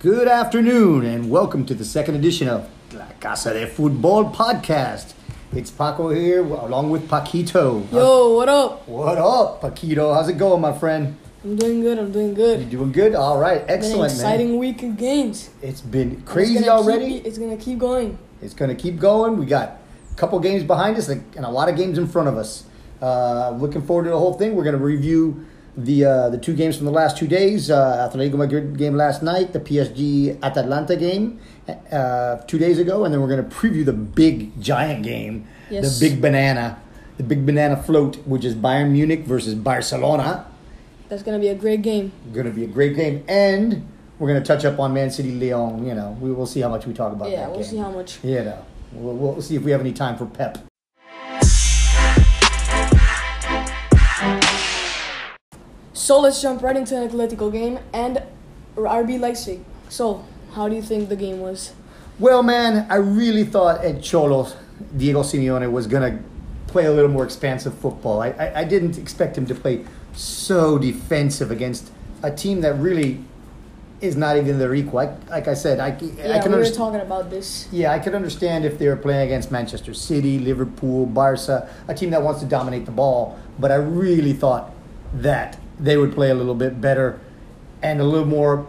Good afternoon and welcome to the second edition of La Casa de Football podcast. It's Paco here along with Paquito. Yo, what up? What up, Paquito? How's it going, my friend? I'm doing good. You doing good? All right, excellent, man. Exciting week of games. It's been crazy already. It's going to keep going. It's going to keep going. We got a couple games behind us and a lot of games in front of us. Looking forward to the whole thing. We're going to review the two games from the last 2 days, Atletico Madrid game last night, the PSG Atalanta game 2 days ago, and then we're going to preview the big giant game, yes. the big banana float, which is Bayern Munich versus Barcelona. That's going to be a great game. And we're going to touch up on Man City, Lyon. You know, we will see how much we talk about that game. Yeah, we'll see how much. You know, we'll see if we have any time for Pep. So let's jump right into an Atletico game and RB Leipzig. So, how do you think the game was? Well, man, I really thought at Cholos, Diego Simeone was going to play a little more expansive football. I didn't expect him to play so defensive against a team that really is not even their equal. Like I said, we were talking about this. Yeah, I could understand if they were playing against Manchester City, Liverpool, Barca, a team that wants to dominate the ball. But I really thought that they would play a little bit better and a little more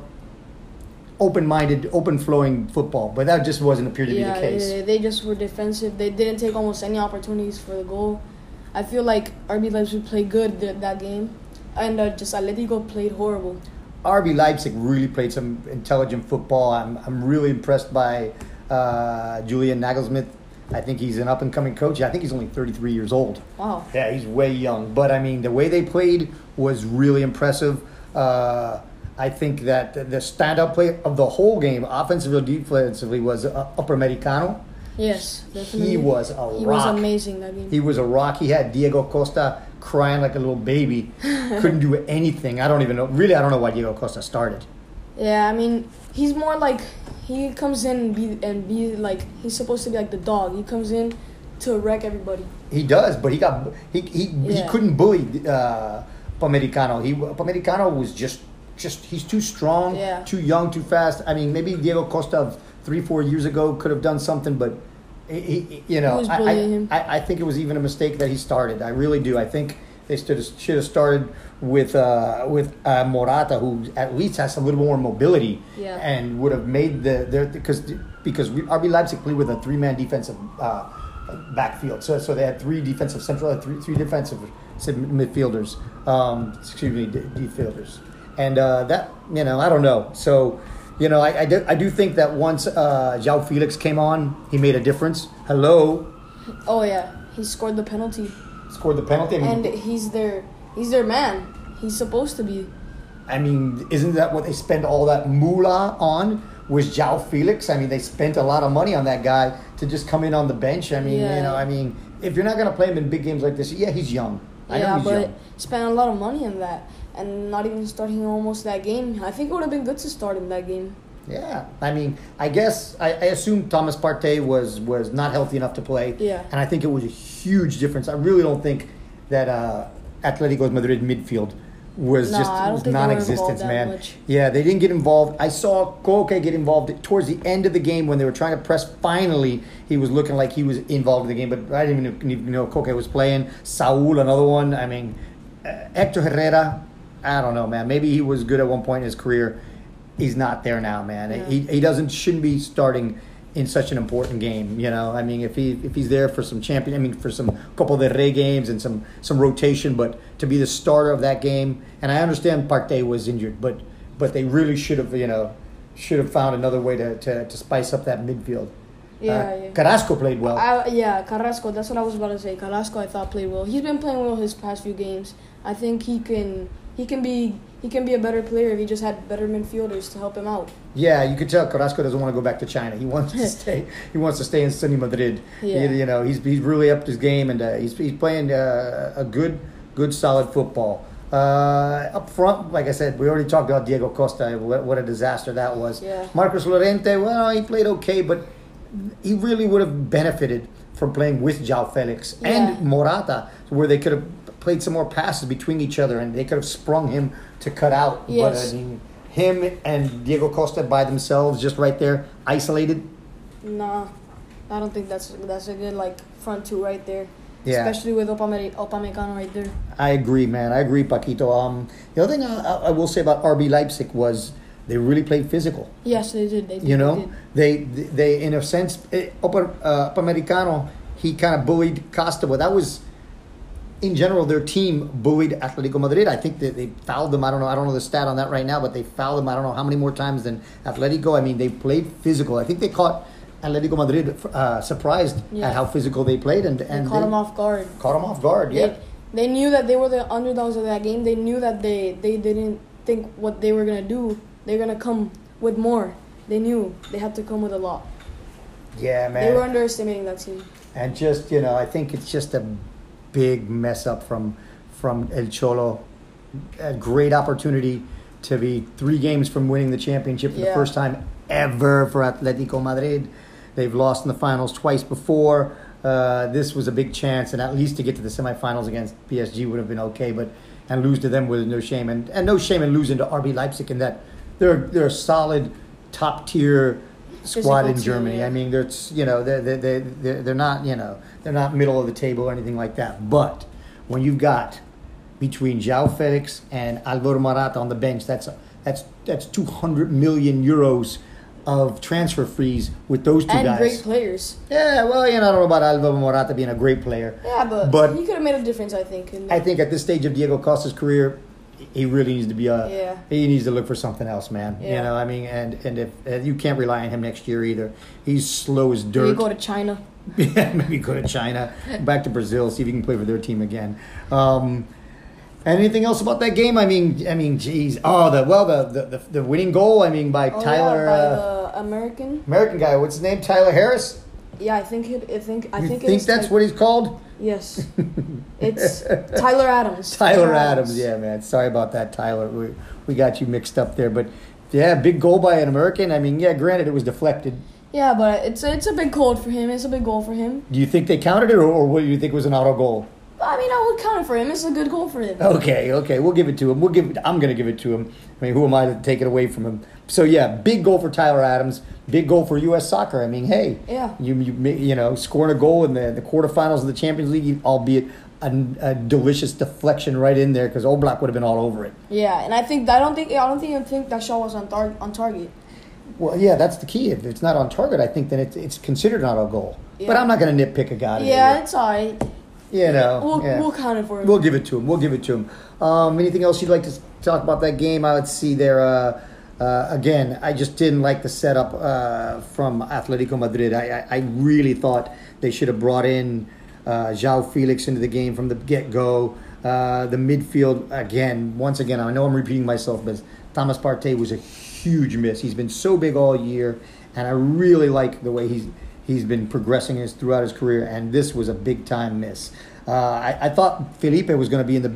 open-minded, open-flowing football. But that just wasn't appeared to be the case. Yeah, they just were defensive. They didn't take almost any opportunities for the goal. I feel like RB Leipzig played good that game. And just Atletico played horrible. RB Leipzig really played some intelligent football. I'm really impressed by Julian Nagelsmann. I think he's an up-and-coming coach. I think he's only 33 years old. Wow. Yeah, he's way young. But, I mean, the way they played was really impressive. I think that the standout play of the whole game, offensively or defensively, was Upamecano. Yes, definitely. He was a rock. He was amazing that game. He was a rock. He had Diego Costa crying like a little baby. Couldn't do anything. I don't even know. Really, I don't know why Diego Costa started. Yeah, I mean, he's more like... He comes in and he's supposed to be like the dog. He comes in to wreck everybody. He does, but he couldn't bully Upamecano. Upamecano was just he's too strong, too young, too fast. I mean, maybe Diego Costa 3-4 years ago could have done something, but I think it was even a mistake that he started. I really do. I think they should have started with Morata, who at least has a little more mobility, and would have made because RB Leipzig played with a three-man defensive backfield, so they had three defensive midfielders, midfielders, and I don't know. So, I do think that once João Felix came on, he made a difference. Hello. Oh yeah, he scored the penalty. And he's their man. He's supposed to be. I mean, isn't that what they spend all that moolah on? Was João Felix? I mean, they spent a lot of money on that guy to just come in on the bench. I mean, if you're not gonna play him in big games like this, he's young. I know he's young. Spent a lot of money on that, and not even starting almost that game. I think it would have been good to start in that game. Yeah, I mean, I guess I assume Thomas Partey was not healthy enough to play. Yeah, and I think it was a huge difference. I really don't think that Atletico Madrid midfield was non-existent, man. Much. Yeah, they didn't get involved. I saw Koke get involved towards the end of the game when they were trying to press. Finally, he was looking like he was involved in the game, but I didn't even know Koke was playing. Saul, another one. I mean, Hector Herrera. I don't know, man. Maybe he was good at one point in his career. He's not there now, man. Yeah. He shouldn't be starting in such an important game, I mean, if he's there for some Copa del Rey games and some rotation, but to be the starter of that game, and I understand Partey was injured, but they really should have found another way to spice up that midfield. Carrasco played well. Carrasco. That's what I was about to say. Carrasco, I thought, played well. He's been playing well his past few games. I think he can be a better player if he just had better midfielders to help him out. Yeah, you could tell Carrasco doesn't want to go back to China. He wants to stay. He wants to stay in sunny Madrid. Yeah. He's really upped his game, and he's playing a good solid football. Up front, like I said, we already talked about Diego Costa. What a disaster that was. Yeah. Marcos Llorente, well, he played okay, but he really would have benefited from playing with João Felix and Morata, where they could have played some more passes between each other, and they could have sprung him to cut out. Yes. But I mean, him and Diego Costa by themselves, just right there, isolated? Nah, I don't think that's a good, like, front two right there. Yeah. Especially with Upamecano right there. I agree, man. I agree, Paquito. The other thing I will say about RB Leipzig was they really played physical. Yes, they did. You know, they in a sense, Upamecano, he kind of bullied Costa, but that was, in general, their team bullied Atletico Madrid. I think that they fouled them. I don't know the stat on that right now, but they fouled them I don't know how many more times than Atletico. I mean, they played physical. I think they caught Atletico Madrid surprised at how physical they played. And they caught them off guard. They knew that they were the underdogs of that game. They knew that they didn't think what they were going to do. They were going to come with more. They knew they had to come with a lot. Yeah, man. They were underestimating that team. And just, you know, I think it's just a big mess up from El Cholo. A great opportunity to be 3 games from winning the championship for the first time ever for Atletico Madrid. They've lost in the finals twice before. This was a big chance, and at least to get to the semifinals against PSG would have been okay, but lose to them was no shame. And no shame in losing to RB Leipzig in that they're a solid top-tier squad in Germany. I mean, they're not middle of the table or anything like that. But when you've got between João Felix and Alvaro Morata on the bench, that's 200 million euros of transfer fees with those two guys. And great players. Yeah, well, you know, I don't know about Alvaro Morata being a great player. Yeah, but he could have made a difference, I think. I think at this stage of Diego Costa's career, he really needs to be he needs to look for something else, man. Yeah. You know, I mean, and if you can't rely on him next year either. He's slow as dirt. Maybe go to China. Back to Brazil, see if he can play for their team again. Anything else about that game? I mean, geez. Oh, the winning goal. I mean, by Tyler. Yeah, by the American guy. What's his name? Tyler Harris. Yeah, I think that's what he's called. Yes, it's Tyler Adams. Tyler Adams. Yeah, man. Sorry about that, Tyler. We got you mixed up there, but yeah, big goal by an American. I mean, yeah. Granted, it was deflected. Yeah, but it's a big goal for him. It's a big goal for him. Do you think they counted it, or what do you think was an auto goal? I mean, I would count it for him. It's a good goal for him. Okay. We'll give it to him. I'm going to give it to him. I mean, who am I to take it away from him? So, yeah, big goal for Tyler Adams. Big goal for U.S. soccer. I mean, hey. Yeah. You know, scoring a goal in the quarterfinals of the Champions League, albeit a delicious deflection right in there because Oblak would have been all over it. Yeah, and I don't think that shot was on target. Well, yeah, that's the key. If it's not on target, I think then it's considered not a goal. Yeah. But I'm not going to nitpick a guy. Yeah, it's all right. You know, we'll count it for him. We'll give it to him. Anything else you'd like to talk about that game? Let's see there. Again, I just didn't like the setup from Atletico Madrid. I really thought they should have brought in João Felix into the game from the get-go. The midfield, once again, I know I'm repeating myself, but Thomas Partey was a huge miss. He's been so big all year, and I really like the way he's been progressing throughout his career, and this was a big-time miss. I thought Felipe was going to be in the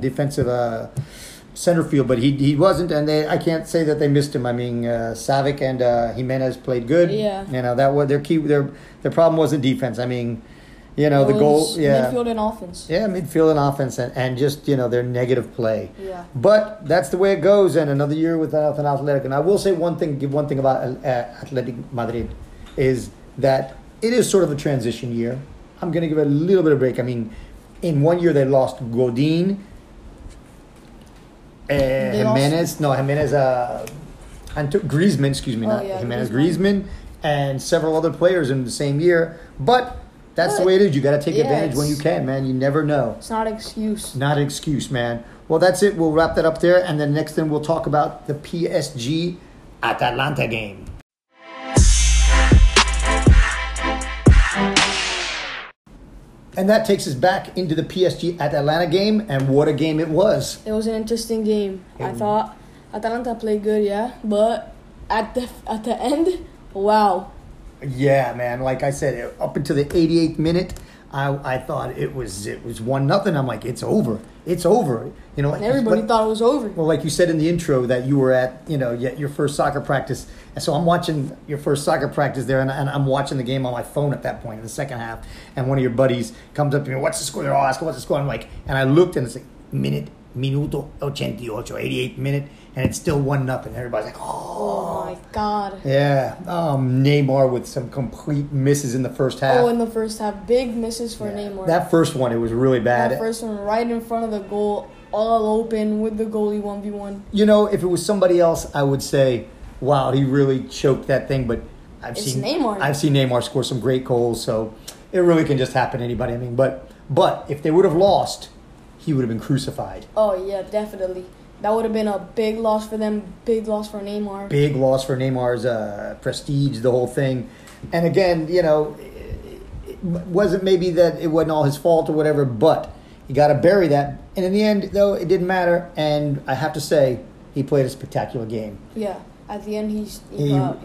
defensive center field, but he wasn't, and I can't say that they missed him. I mean, Savic and Jimenez played good. Yeah. You know, that was their key. Their problem wasn't defense. I mean, you know, the goal. Yeah. Midfield and offense. Yeah, midfield and offense, and just, you know, their negative play. Yeah. But that's the way it goes, and another year without an Atletico. And I will say give one thing about Atletico Madrid. Is that it is sort of a transition year. I'm going to give it a little bit of break. I mean, in one year they lost Godin, Griezmann, and several other players in the same year. But that's the way it is. You got to take advantage when you can, man. You never know. It's not an excuse. Not an excuse, man. Well, that's it. We'll wrap that up there. And then next thing we'll talk about the PSG Atalanta game. And that takes us back into the PSG Atalanta game, and what a game it was. It was an interesting game. I thought Atalanta played good, but at the end, wow. Yeah, man. Like I said, up until the 88th minute, I thought it was 1-0. I'm like, it's over. You know, and everybody thought it was over. Well, like you said in the intro that you were at your first soccer practice. And so I'm watching your first soccer practice there, and I'm watching the game on my phone at that point in the second half. And one of your buddies comes up to me, what's the score? They're all asking, what's the score? I'm like, and I looked, and it's like, minute minuto 88, 88th minute, and it's still 1-0. Everybody's like, oh my God. Yeah. Neymar with some complete misses in the first half. Oh, in the first half. Big misses for Neymar. That first one, it was really bad. That first one right in front of the goal, all open with the goalie 1v1. You know, if it was somebody else, I would say, wow, he really choked that thing. But I've seen Neymar score some great goals, so it really can just happen to anybody. I mean, but if they would have lost, he would have been crucified. Oh, yeah, definitely. That would have been a big loss for them, big loss for Neymar. Big loss for Neymar's prestige, the whole thing. And again, you know, it wasn't maybe that it wasn't all his fault or whatever, but you got to bury that. And in the end, though, it didn't matter. And I have to say, he played a spectacular game. Yeah. At the end, he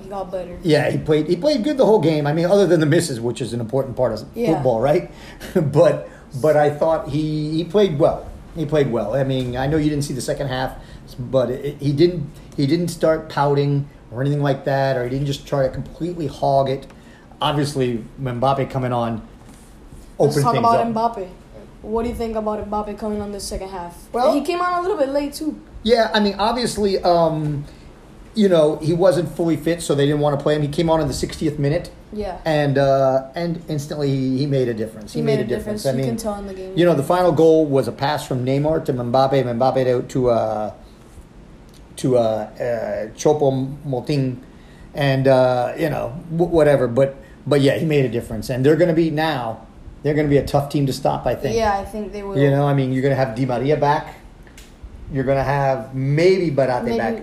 got better. Yeah, he played good the whole game. I mean, other than the misses, which is an important part of football, right? but I thought he played well. He played well. I mean, I know you didn't see the second half, but he didn't start pouting or anything like that, or he didn't just try to completely hog it. Obviously, Mbappe coming on opened things up. Let's talk about Mbappe. What do you think about Mbappe coming on the second half? Well, he came on a little bit late too. Yeah, I mean, obviously. You know, he wasn't fully fit, so they didn't want to play him. He came on in the 60th minute. Yeah. And instantly he made a difference. He made a difference. I mean, you can tell in the game. You know, the final goal was a pass from Neymar to Mbappe. Mbappe to Chopo Moting and, you know, whatever. But yeah, he made a difference. And they're going to be a tough team to stop, I think. Yeah, I think they will. You know, I mean, you're going to have Di Maria back. You're going to have maybe Barate back.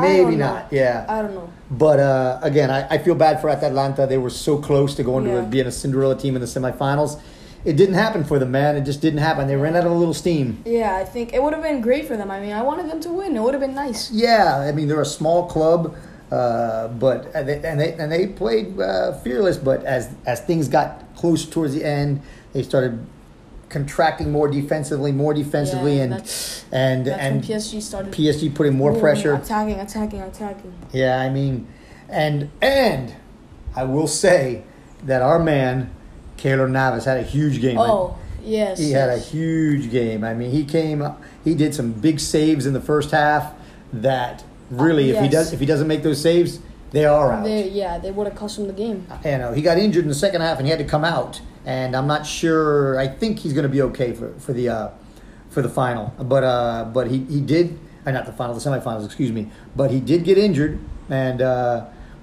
Maybe not. Yeah. I don't know. But, again, I feel bad for Atalanta. They were so close to going to being a Cinderella team in the semifinals. It didn't happen for them, man. It just didn't happen. They ran out of a little steam. Yeah, I think it would have been great for them. I mean, I wanted them to win. It would have been nice. Yeah. I mean, they're a small club, but they played fearless. But as things got close towards the end, they started contracting more defensively, and that's when PSG started. PSG putting more pressure, attacking. Yeah, I mean, and I will say that our man Keylor Navas had a huge game. Oh, yes, he had a huge game. I mean, he did some big saves in the first half. That really, if he doesn't make those saves, they are out. They would have cost him the game. You know, he got injured in the second half and he had to come out. And I'm not sure. I think he's going to be okay for the final. But he did, not the final, the semifinals. Excuse me. But he did get injured, and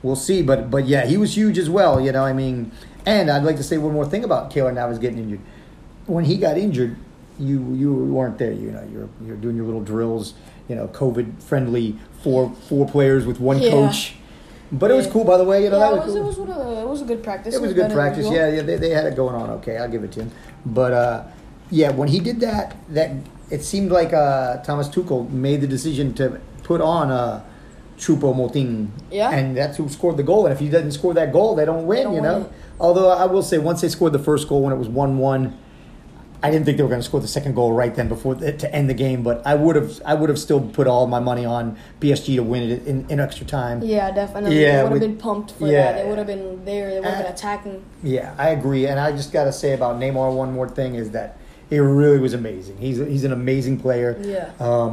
we'll see. But yeah, he was huge as well. You know, I mean, and I'd like to say one more thing about Keylor Navas getting injured. When he got injured, you weren't there. You know, you're doing your little drills. You know, COVID friendly four players with one coach. But it was cool, by the way. You know, that was cool. It was a good practice. It was a good practice. Yeah, they had it going on. Okay, I'll give it to him. But yeah, when he did that it seemed like Thomas Tuchel made the decision to put on Choupo-Moting. Yeah, and that's who scored the goal. And if he doesn't score that goal, they don't win. They don't win. Although I will say, once they scored the first goal when it was 1-1, I didn't think they were going to score the second goal right then to end the game, but I would have still put all my money on PSG to win it in extra time. Yeah, definitely. Yeah, they would have been pumped for that. They would have been there. They would have been attacking. Yeah, I agree. And I just got to say about Neymar one more thing is that he really was amazing. He's an amazing player. Yeah.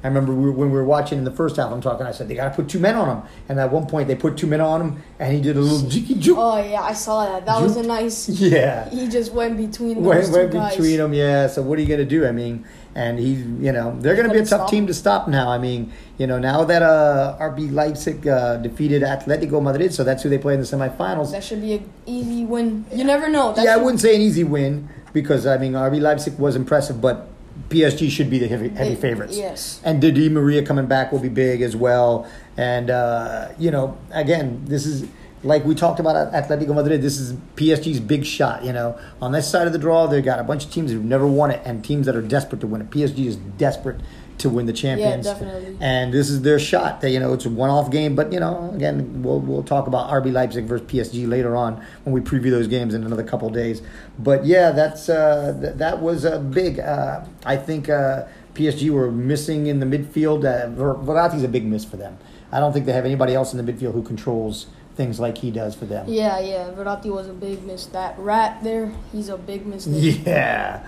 I remember when we were watching in the first half, I'm talking, I said, they got to put two men on him. And at one point, they put two men on him, and he did a little jiki-juke. Oh, yeah, I saw that. That was a nice... Yeah. He just went between those two guys. Went between them, yeah. So what are you going to do? I mean, and he, you know, they're going to be a tough team to stop now. I mean, you know, now that RB Leipzig defeated Atletico Madrid, so that's who they play in the semifinals. That should be an easy win. You never know. I wouldn't say an easy win. Because, I mean, RB Leipzig was impressive, but PSG should be the heavy favorites. Yes. And Di Maria coming back will be big as well. And, you know, again, this is, like we talked about Atletico Madrid, this is PSG's big shot, you know. On this side of the draw, they've got a bunch of teams who've never won it and teams that are desperate to win it. PSG is desperate to win the Champions. Yeah, definitely. And this is their shot. They, you know, it's a one-off game, but, you know, again, we'll talk about RB Leipzig versus PSG later on when we preview those games in another couple of days. But, yeah, that was a big. I think PSG were missing in the midfield. Verratti's a big miss for them. I don't think they have anybody else in the midfield who controls things like he does for them. Yeah. Verratti was a big miss. That rat there, he's a big mistake. Yeah.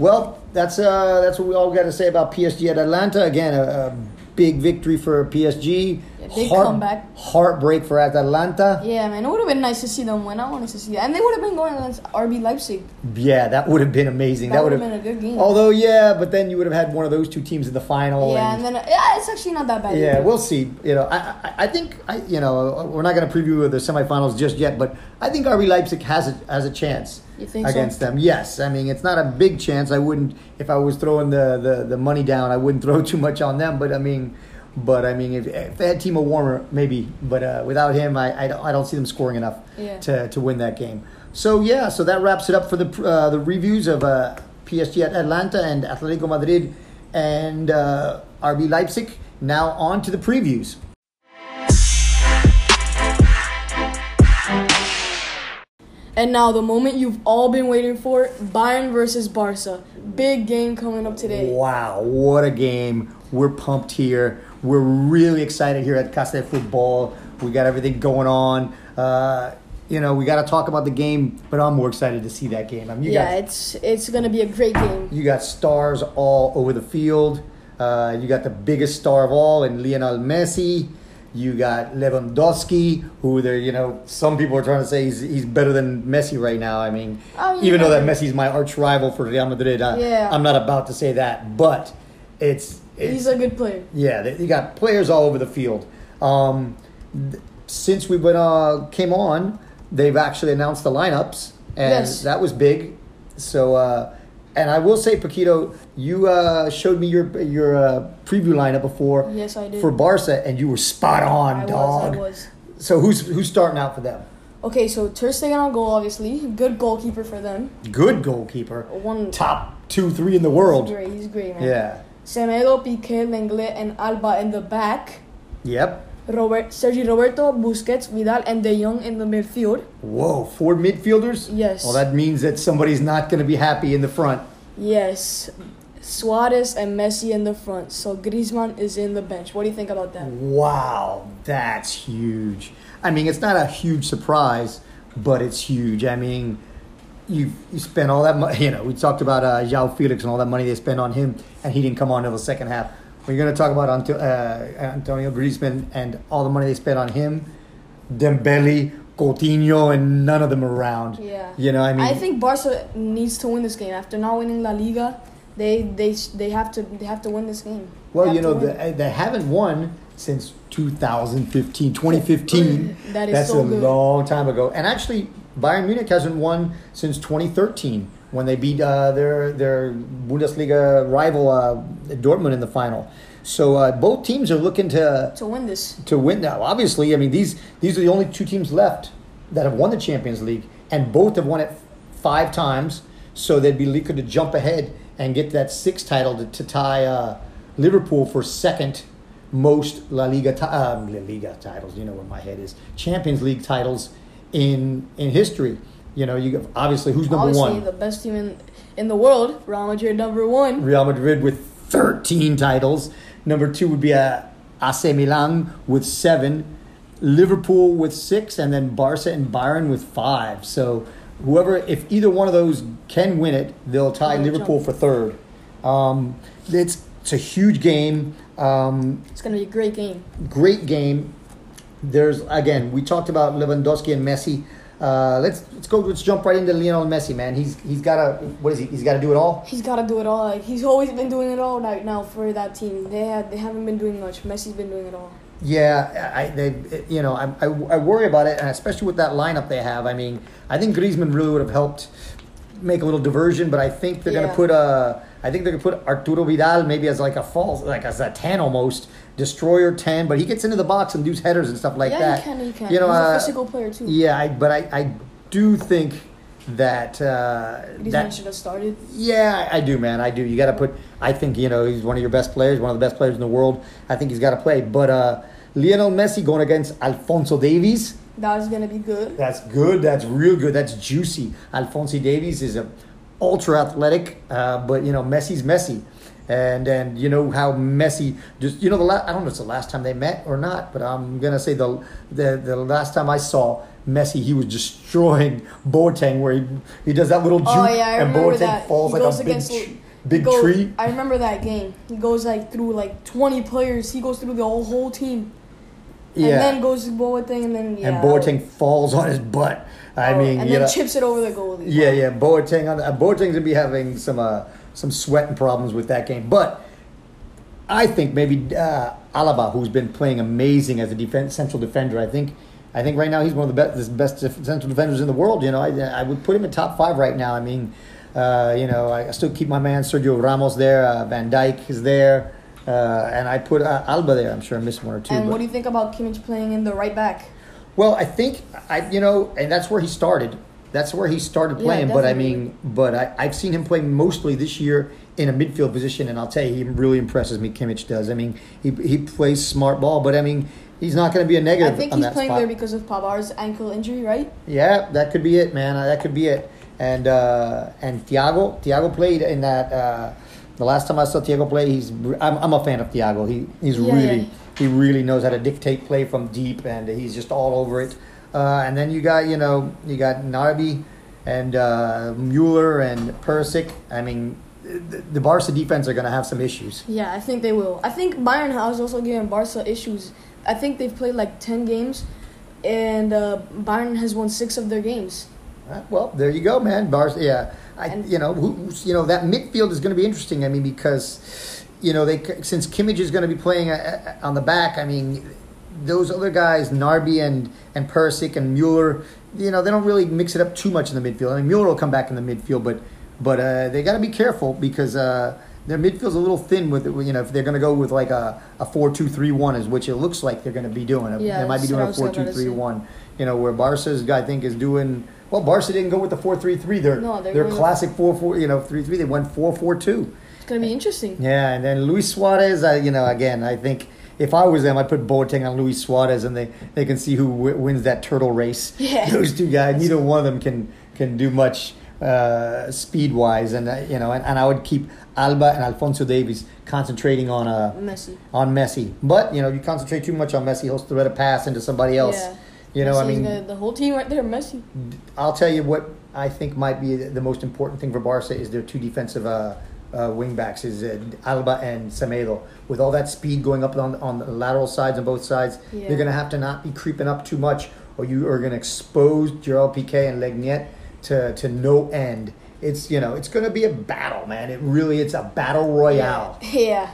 Well, that's what we all got to say about PSG at Atlanta. Again, a big victory for PSG. Yeah, big comeback. Heartbreak for Atalanta. Yeah, man, it would have been nice to see them win. I wanted to see that. And they would have been going against RB Leipzig. Yeah, that would have been amazing. That would have been a good game. Although, yeah, but then you would have had one of those two teams in the final. Yeah, and then it's actually not that bad. Yeah, either. We'll see. You know, I think you know, we're not going to preview the semifinals just yet, but I think RB Leipzig has a chance. You think against them? Yes. I mean, it's not a big chance. I wouldn't, if I was throwing the money down, I wouldn't throw too much on them. But I mean, if they had Timo Werner, maybe. But without him, I don't see them scoring enough to win that game. So yeah, so that wraps it up for the reviews of PSG at Atlanta and Atletico Madrid and RB Leipzig. Now on to the previews. And now the moment you've all been waiting for, Bayern versus Barca. Big game coming up today. Wow, what a game. We're pumped here. We're really excited here at Casa de Football. We got everything going on. We got to talk about the game, but I'm more excited to see that game. I mean, it's going to be a great game. You got stars all over the field. You got the biggest star of all in Lionel Messi. You got Lewandowski, who some people are trying to say he's better than Messi right now. I mean, even though that Messi's my arch rival for Real Madrid, I'm not about to say that, but he's a good player. Yeah, you got players all over the field. Since we came on, they've actually announced the lineups, and that was big. So, and I will say, Paquito, you showed me your preview lineup before. Yes, I did. For Barca, and you were spot on, dog. I was. So who's starting out for them? Okay, so Ter Stegen on goal, obviously. Good goalkeeper for them. Good goalkeeper. Top 2-3 in the world. He's great, man. Yeah. Semedo, Piqué, Lenglet, and Alba in the back. Yep. Sergi Roberto, Busquets, Vidal, and De Jong in the midfield. Whoa, 4 midfielders? Yes. Well, that means that somebody's not going to be happy in the front. Yes. Suarez and Messi in the front. So Griezmann is in the bench. What do you think about that? Wow, that's huge. I mean, it's not a huge surprise, but it's huge. I mean, you spent all that money. We talked about João Felix and all that money they spent on him, and he didn't come on until the second half. We're going to talk about Antonio Griezmann and all the money they spent on him, Dembele, Coutinho, and none of them around. Yeah. I mean, I think Barca needs to win this game. After not winning La Liga, they have to win this game. Well, they haven't won since 2015. That's so good. Long time ago. And actually, Bayern Munich hasn't won since 2013. When they beat their Bundesliga rival Dortmund in the final, so both teams are looking to win this. To win now, obviously, I mean these are the only two teams left that have won the Champions League, and both have won it 5 times. So they'd be looking to jump ahead and get that 6th title to tie Liverpool for 2nd most La Liga titles. You know where my head is. Champions League titles in history. You obviously who's number one? Obviously, the best team in the world, Real Madrid, number 1. Real Madrid with 13 titles. Number 2 would be AC Milan with 7, Liverpool with 6, and then Barca and Bayern with 5. So, if either one of those can win it, they'll tie Liverpool for 3rd. It's a huge game. It's going to be a great game. Great game. We talked about Lewandowski and Messi. Let's jump right into Lionel Messi, man. He's gotta he's gotta do it all? He's gotta do it all. He's always been doing it all right now for that team. They haven't been doing much. Messi's been doing it all. Yeah, I worry about it, and especially with that lineup they have. I mean, I think Griezmann really would have helped make a little diversion, but I think they're gonna put Arturo Vidal maybe as like a false, like as a 10 almost, destroyer 10, but he gets into the box and does headers and stuff like that. Yeah, he can. He's a physical player too. Yeah, I do think that... Griezmann should have started. Yeah, I do, man. I do. You got to put... I think, he's one of your best players, one of the best players in the world. I think he's got to play. But Lionel Messi going against Alfonso Davies. That's going to be good. That's good. That's real good. That's juicy. Alfonso Davies is a ultra athletic, but Messi's Messi. And then you know how Messi just, you know, I don't know if it's the last time they met or not, but I'm going to say the last time I saw Messi, he was destroying Boateng, where he does that little juke, and Boateng falls like a big tree. I remember that game. He goes like through like 20 players. He goes through the whole team. Yeah. And then goes to Boateng, and then, yeah. And Boateng falls on his butt. I mean, and then chips it over the goalie. Yeah. Boateng's going to be having some sweating problems with that game. But I think maybe Alba, who's been playing amazing as a central defender, I think right now he's one of the best central defenders in the world. You know, I would put him in top 5 right now. I mean, you know, I still keep my man Sergio Ramos there. Van Dijk is there. And I put Alba there. I'm sure I missed one or two. And what do you think about Kimmich playing in the right back? Well, I think, and that's where he started. That's where he started playing. Yeah, I've seen him play mostly this year in a midfield position, and I'll tell you, he really impresses me, Kimmich does. I mean, he plays smart ball, but I mean, he's not going to be a negative on that spot. I think he's playing there because of Pavar's ankle injury, right? Yeah, that could be it, man. That could be it. And Thiago played in that. The last time I saw Thiago play, I'm a fan of Thiago. He really knows how to dictate play from deep, and he's just all over it. And then you got Narby and Mueller and Perisic. I mean, the Barca defense are going to have some issues. Yeah, I think they will. I think Bayern House also giving Barca issues. I think they've played like 10 games, and Bayern has won 6 of their games. Well, there you go, man. Barca, yeah. That midfield is going to be interesting. I mean, because since Kimmich is going to be playing on the back, I mean, those other guys, Narby and Perisic and Mueller, they don't really mix it up too much in the midfield. I mean, Mueller will come back in the midfield, but they got to be careful because their midfield's a little thin with, if they're going to go with like a 4-2-3-1 is which it looks like they're going to be doing. Yeah, they might be doing a 4-2-3-1. Where Barca's, I think, is doing. Well, Barca didn't go with the 4-3-3. Their classic 4-4-3-3. They went 4-4-2. It's going to be interesting. Yeah, and then Luis Suarez. Again, I think if I was them, I'd put Boateng on Luis Suarez, and they can see who wins that turtle race. Yeah. Those two guys. Neither one of them can do much speed wise, and I would keep Alba and Alfonso Davies concentrating on Messi. But you concentrate too much on Messi, he'll thread a pass into somebody else. Yeah. Messi, I mean, the whole team right there, Messi. I'll tell you what I think might be the most important thing for Barca is their two defensive wing backs, is Alba and Semedo. With all that speed going up on the lateral sides on both sides, You're going to have to not be creeping up too much, or you are going to expose Gerald Piqué and Legnet to no end. It's going to be a battle, man. It's a battle royale. Yeah.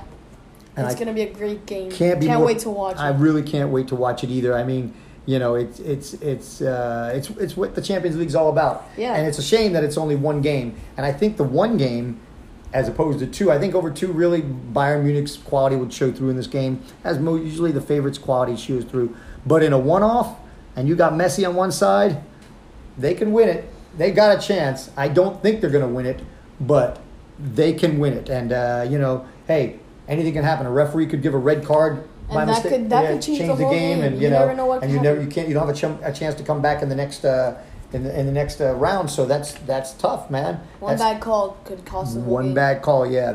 And it's going to be a great game. Can't wait to watch it. I really can't wait to watch it either. I mean, it's what the Champions League's all about. Yeah. And it's a shame that it's only one game. And I think the one game, as opposed to two, I think over two, really, Bayern Munich's quality would show through in this game, as usually the favorites' quality shows through. But in a one-off, and you got Messi on one side, they can win it. They got a chance. I don't think they're going to win it, but they can win it. And, hey, anything can happen. A referee could give a red card. And that could change the game, and you don't have a chance to come back in the next round. So that's tough, man. One bad call could cost them. One bad call, yeah.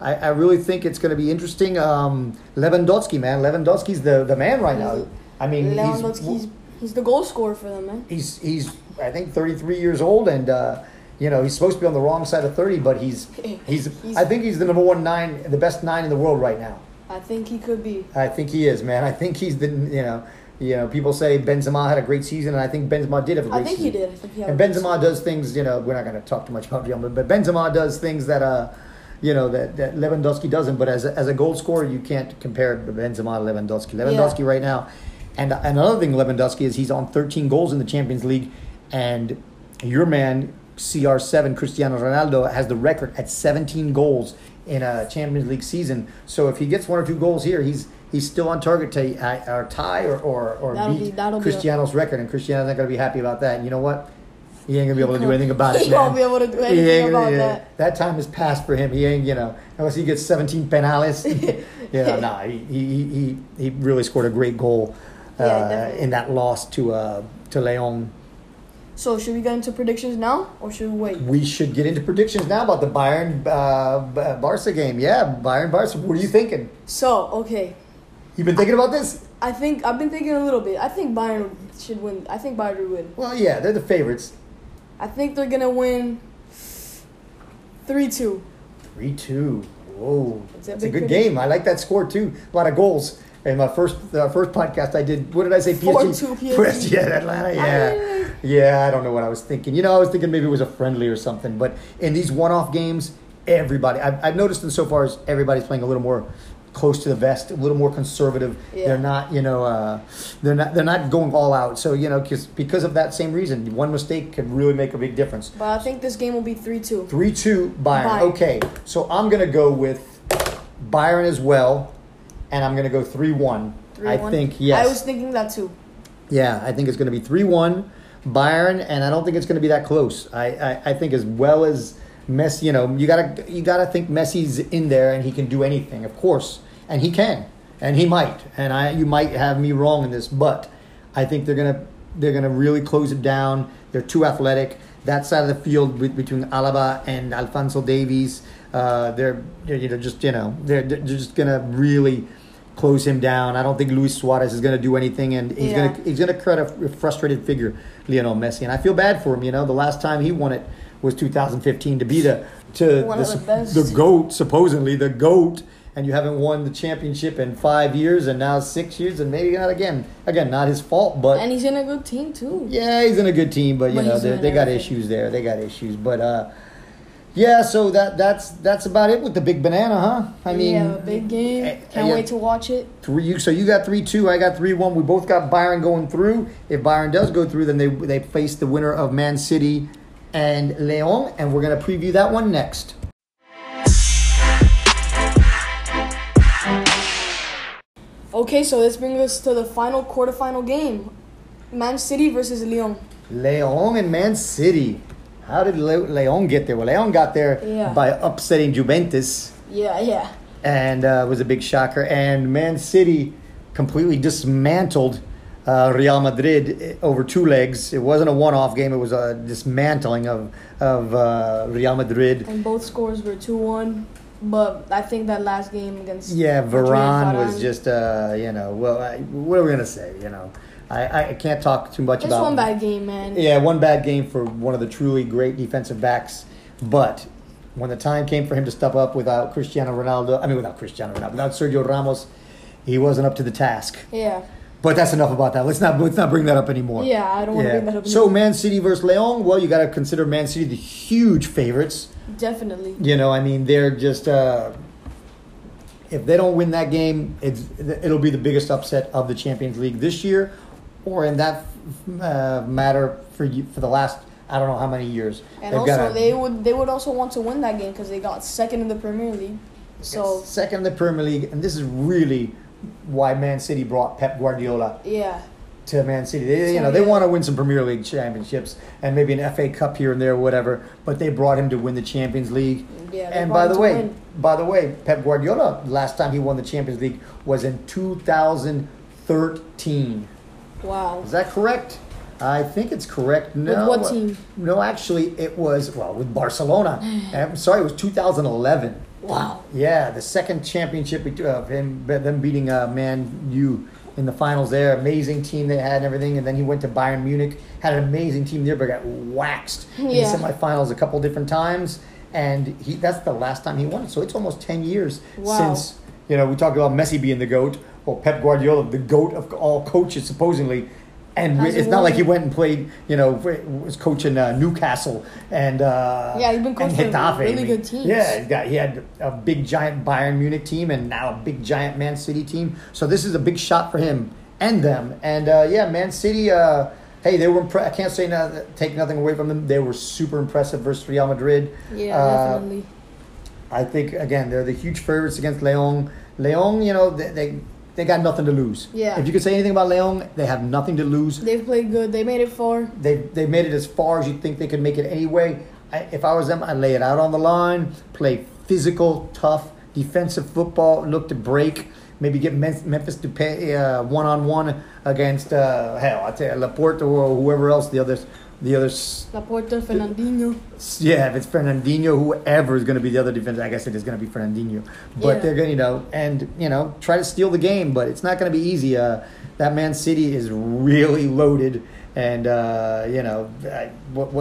I really think it's going to be interesting. Lewandowski, man, Lewandowski's the man right now. I mean, he's the goal scorer for them, man. He's I think 33 years old, and he's supposed to be on the wrong side of 30, but he's I think he's the number 9, the best 9 in the world right now. I think he could be. I think he is, man. I think he's the, people say Benzema had a great season, and I think Benzema did have a great season. I think he did. And Benzema does things, we're not going to talk too much about Real Madrid, but Benzema does things that, that Lewandowski doesn't. But as a goal scorer, you can't compare Benzema to Lewandowski. Lewandowski right now. And another thing Lewandowski is, he's on 13 goals in the Champions League, and your man, CR7, Cristiano Ronaldo, has the record at 17 goals in a Champions League season. So if he gets one or two goals here, he's still on target to tie or beat Cristiano's record, and Cristiano's not going to be happy about that. And you know what? He ain't going to be able to do anything about it, man. He won't be able to do anything about that. That time is past for him. He ain't, unless he gets 17 penales. He really scored a great goal in that loss to Lyon. So should we get into predictions now or should we wait? We should get into predictions now about the Bayern-Barca game. Yeah, Bayern-Barca. What are you thinking? So, okay. You've been thinking about this? I've been thinking a little bit. I think Bayern should win. I think Bayern would win. Well, yeah, they're the favorites. I think they're going to win 3-2. 3-2. Whoa. That's a good game. I like that score, too. A lot of goals. In my first podcast I did, what did I say? PSG? 4-2 PSG. Yeah, Atlanta, yeah. Yeah, I don't know what I was thinking. You know, I was thinking maybe it was a friendly or something. But in these one-off games, everybody, I've noticed them so far is everybody's playing a little more close to the vest, a little more conservative. Yeah. They're not, you know, they're not going all out. So, you know, because of that same reason, one mistake could really make a big difference. But I think this game will be 3-2. 3-2 Bayern. Okay, so I'm going to go with Bayern as well. And I'm going to go 3-1. 3-1? I think, yes. I was thinking that too. Yeah, I think it's going to be 3-1 Bayern, and I don't think it's going to be that close. I think as well as Messi, you know, you gotta think Messi's in there and he can do anything, of course. And he can. And he might. And you might have me wrong in this, but I think they're going to really close it down. They're too athletic. That side of the field between Alba and Alfonso Davies, they're just going to really close him down. I don't think Luis Suarez is going to do anything, and he's going to create a frustrated figure, Lionel Messi. And I feel bad for him. You know, the last time he won it was 2015 to be the GOAT, supposedly the GOAT, and you haven't won the championship in 5 years and now 6 years and maybe not again. Again, not his fault, but and he's in a good team too. Yeah, he's in a good team, but you know they got issues there. They got issues, but. Yeah, so that's about it with the big banana, huh? I mean, yeah, big game. Can't wait to watch it. So you got 3-2, I got 3-1. We both got Bayern going through. If Bayern does go through, then they face the winner of Man City and Lyon, and we're gonna preview that one next. Okay, so this brings us to the final quarterfinal game, Man City versus Lyon. Lyon and Man City. How did Lyon get there? Well, Lyon got there by upsetting Juventus. Yeah, yeah. And it was a big shocker. And Man City completely dismantled Real Madrid over two legs. It wasn't a one-off game. It was a dismantling of Real Madrid. And both scores were 2-1. But I think that last game against... Yeah, Varane was just, what are we going to say, you know? I can't talk too much about it. It's one bad game, man. Yeah, one bad game for one of the truly great defensive backs. But when the time came for him to step up without Sergio Ramos, he wasn't up to the task. Yeah. But that's enough about that. Let's not bring that up anymore. Yeah, I don't want to bring that up anymore. So Man City versus Lyon, well, you got to consider Man City the huge favorites. Definitely. You know, I mean, they're just... if they don't win that game, it'll be the biggest upset of the Champions League this year. Or in that matter for the last I don't know how many years. And they would also want to win that game because they got second in the Premier League. So second in the Premier League, and this is really why Man City brought Pep Guardiola. Yeah. To Man City, they want to win some Premier League championships and maybe an FA Cup here and there, whatever. But they brought him to win the Champions League. Yeah. And by the way, Pep Guardiola last time he won the Champions League was in 2013. Wow. Is that correct? I think it's correct. No. With what team? No, actually, it was, with Barcelona. I'm sorry, it was 2011. Wow. Yeah, the second championship of them beating Man U in the finals there. Amazing team they had and everything. And then he went to Bayern Munich, had an amazing team there, but got waxed in the semifinals a couple different times. And that's the last time he won. So it's almost 10 years since, you know, we talked about Messi being the GOAT. Well, Pep Guardiola, the GOAT of all coaches, supposedly. And it's not like he went and played, you know, was coaching Newcastle and Getafe. Yeah, he's been coaching really good teams. Yeah, he had a big, giant Bayern Munich team and now a big, giant Man City team. So this is a big shot for him and them. And, Man City, hey, they were I can't say take nothing away from them. They were super impressive versus Real Madrid. Yeah, definitely. I think, again, they're the huge favorites against Lyon. Lyon, you know, they got nothing to lose. Yeah. If you could say anything about Lyon, they have nothing to lose. They've played good. They made it far. They made it as far as you think they could make it anyway. If I was them, I'd lay it out on the line, play physical, tough, defensive football, look to break, maybe get Memphis Depay one-on-one against, Laporte or whoever else the others The others, Laporta, Fernandinho. Yeah, if it's Fernandinho, whoever is going to be the other defender, like I said, it's going to be Fernandinho. But they're going to, try to steal the game, but it's not going to be easy. That Man City is really loaded, and what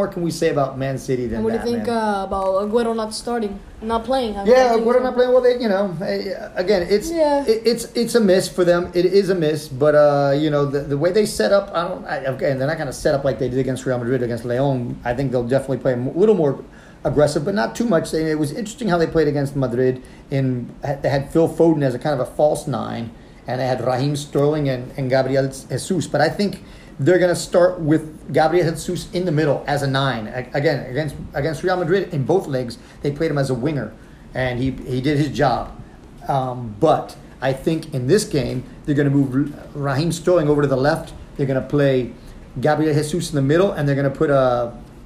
more can we say about Man City than that? And what do you think about Agüero not playing? Agüero not playing. Well, it's a miss for them. It is a miss, but the way they set up, they're not going to set up like they did against Real Madrid, against Lyon. I think they'll definitely play a little more aggressive, but not too much. It was interesting how they played against Madrid. They had Phil Foden as a kind of a false nine, and they had Raheem Sterling and Gabriel Jesus. But I think they're going to start with Gabriel Jesus in the middle as a nine. Again, against Real Madrid, in both legs, they played him as a winger, and he did his job. But I think in this game, they're going to move Raheem Sterling over to the left. They're going to play Gabriel Jesus in the middle, and they're going to put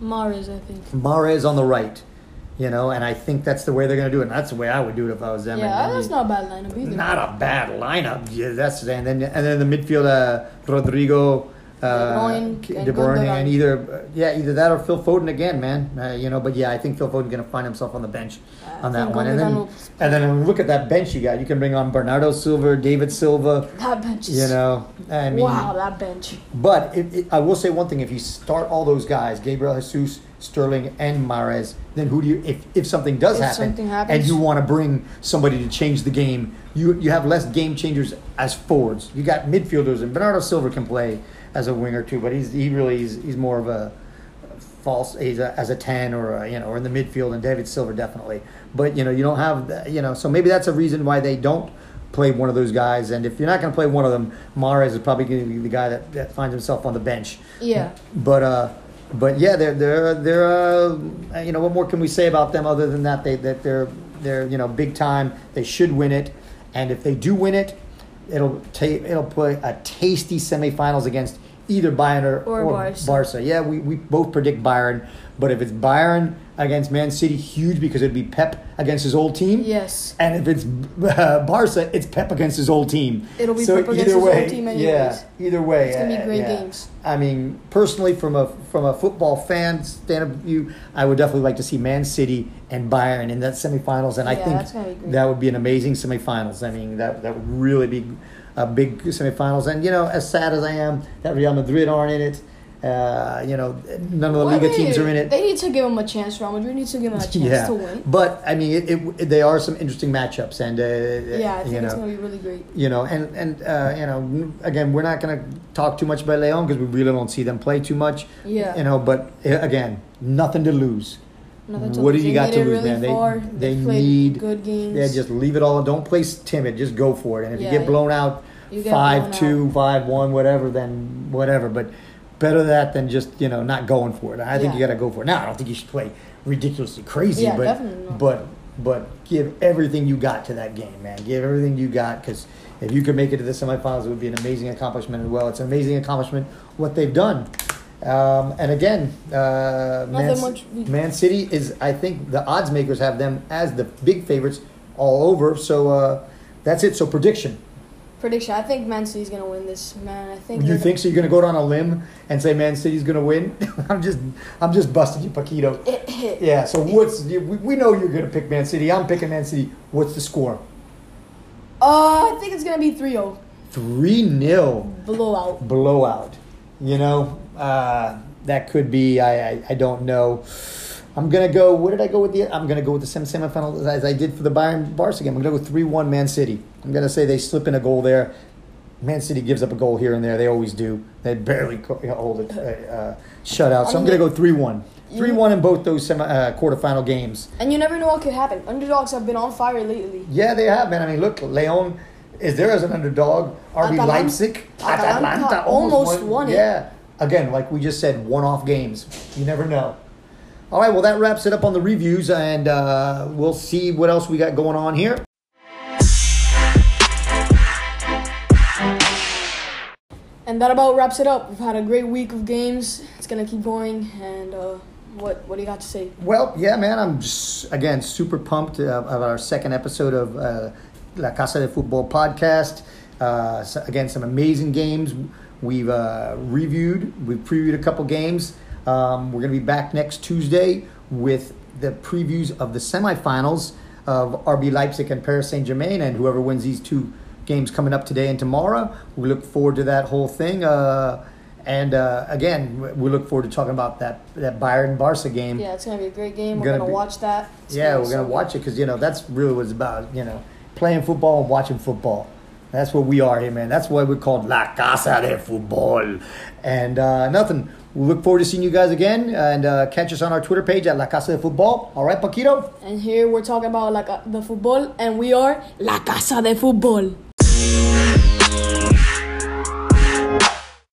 Mahrez on the right. And I think that's the way they're going to do it. And that's the way I would do it if I was them. Yeah, that's not a bad lineup either. Not a bad lineup. Yeah, and then the midfield, Rodrigo, De Bruyne, and either that or Phil Foden again, man. But yeah, I think Phil Foden's going to find himself on the bench on that one. And then when we look at that bench you got, you can bring on Bernardo Silva, David Silva. That bench is... wow, that bench. But I will say one thing. If you start all those guys, Gabriel Jesus, Sterling, and Mahrez, then who do you, if something does happen and you want to bring somebody to change the game, you have less game changers as forwards. You got midfielders, and Bernardo Silva can play as a winger too, but he's more of a false, as a 10 or in the midfield, and David Silva definitely. But you don't have so maybe that's a reason why they don't play one of those guys. And if you're not going to play one of them, Mahrez is probably going to be the guy that finds himself on the bench. Yeah. But yeah, they're what more can we say about them other than that they're big time. They should win it, and if they do win it, it'll play a tasty semifinals against either Bayern or Barca. Yeah, we both predict Bayern, but if it's Bayern against Man City, huge, because it'd be Pep against his old team. Yes. And if it's Barca, it's Pep against his old team. It'll be Pep against his old team anyways. Yeah, either way. It's going to be great games. I mean, personally, from a football fan stand-up view, I would definitely like to see Man City and Bayern in that semifinals. And I think that would be an amazing semifinals. I mean, that would really be a big semifinals. And, as sad as I am that Real Madrid aren't in it, none of the Liga teams are in it. They need to give them a chance. Real Madrid needs to give them a chance to win. But I mean, they are some interesting matchups, and I think it's gonna be really great. Again, we're not gonna talk too much about Leon because we really don't see them play too much. Yeah. But again, nothing to lose. What do you got to lose, man? They need good games. Yeah, just leave it all. Don't play timid. Just go for it. And if you get blown out 5-2, 5-1, whatever, then whatever. But better that than just, not going for it. I think you got to go for it. Now, I don't think you should play ridiculously crazy, but give everything you got to that game, man. Give everything you got, because if you could make it to the semifinals, it would be an amazing accomplishment as well. It's an amazing accomplishment what they've done. And again, Man City is, I think, the odds makers have them as the big favorites all over. So that's it. So prediction. I think Man City's gonna win this, man. I think you think so. You're gonna go down a limb and say Man City's gonna win. I'm just busting you, Paquito. Yeah. So we know you're gonna pick Man City. I'm picking Man City. What's the score? I think it's gonna be 3-0. 3-0. Blowout. That could be. I don't know. I'm gonna go. What did I go with the? I'm gonna go with the semifinal as I did for the Bayern-Barca game. I'm gonna go 3-1 Man City. I'm gonna say they slip in a goal there. Man City gives up a goal here and there. They always do. They barely hold it shutout. So I'm gonna go 3-1. 3-1 in both those quarterfinal games. And you never know what could happen. Underdogs have been on fire lately. Yeah, they have, man. I mean, look, Leon is there as an underdog. RB Leipzig, Atalanta almost won it. Yeah. Again, like we just said, one-off games. You never know. All right, well, that wraps it up on the reviews, and we'll see what else we got going on here. And that about wraps it up. We've had a great week of games. It's going to keep going, and what do you got to say? Well, yeah, man, I'm just, again, super pumped about our second episode of La Casa de Football podcast. Again, some amazing games. We've previewed a couple games. We're going to be back next Tuesday with the previews of the semifinals of RB Leipzig and Paris Saint-Germain, and whoever wins these two games coming up today and tomorrow. We look forward to that whole thing. Again, we look forward to talking about that Bayern-Barca game. Yeah, it's going to be a great game. We're going to watch that. We're going to watch it because, that's really what it's about, playing football and watching football. That's what we are here, man. That's why we're called La Casa de Football. And we look forward to seeing you guys again. And catch us on our Twitter page at La Casa de Football. All right, Paquito? And here we're talking about the football, and we are La Casa de Football.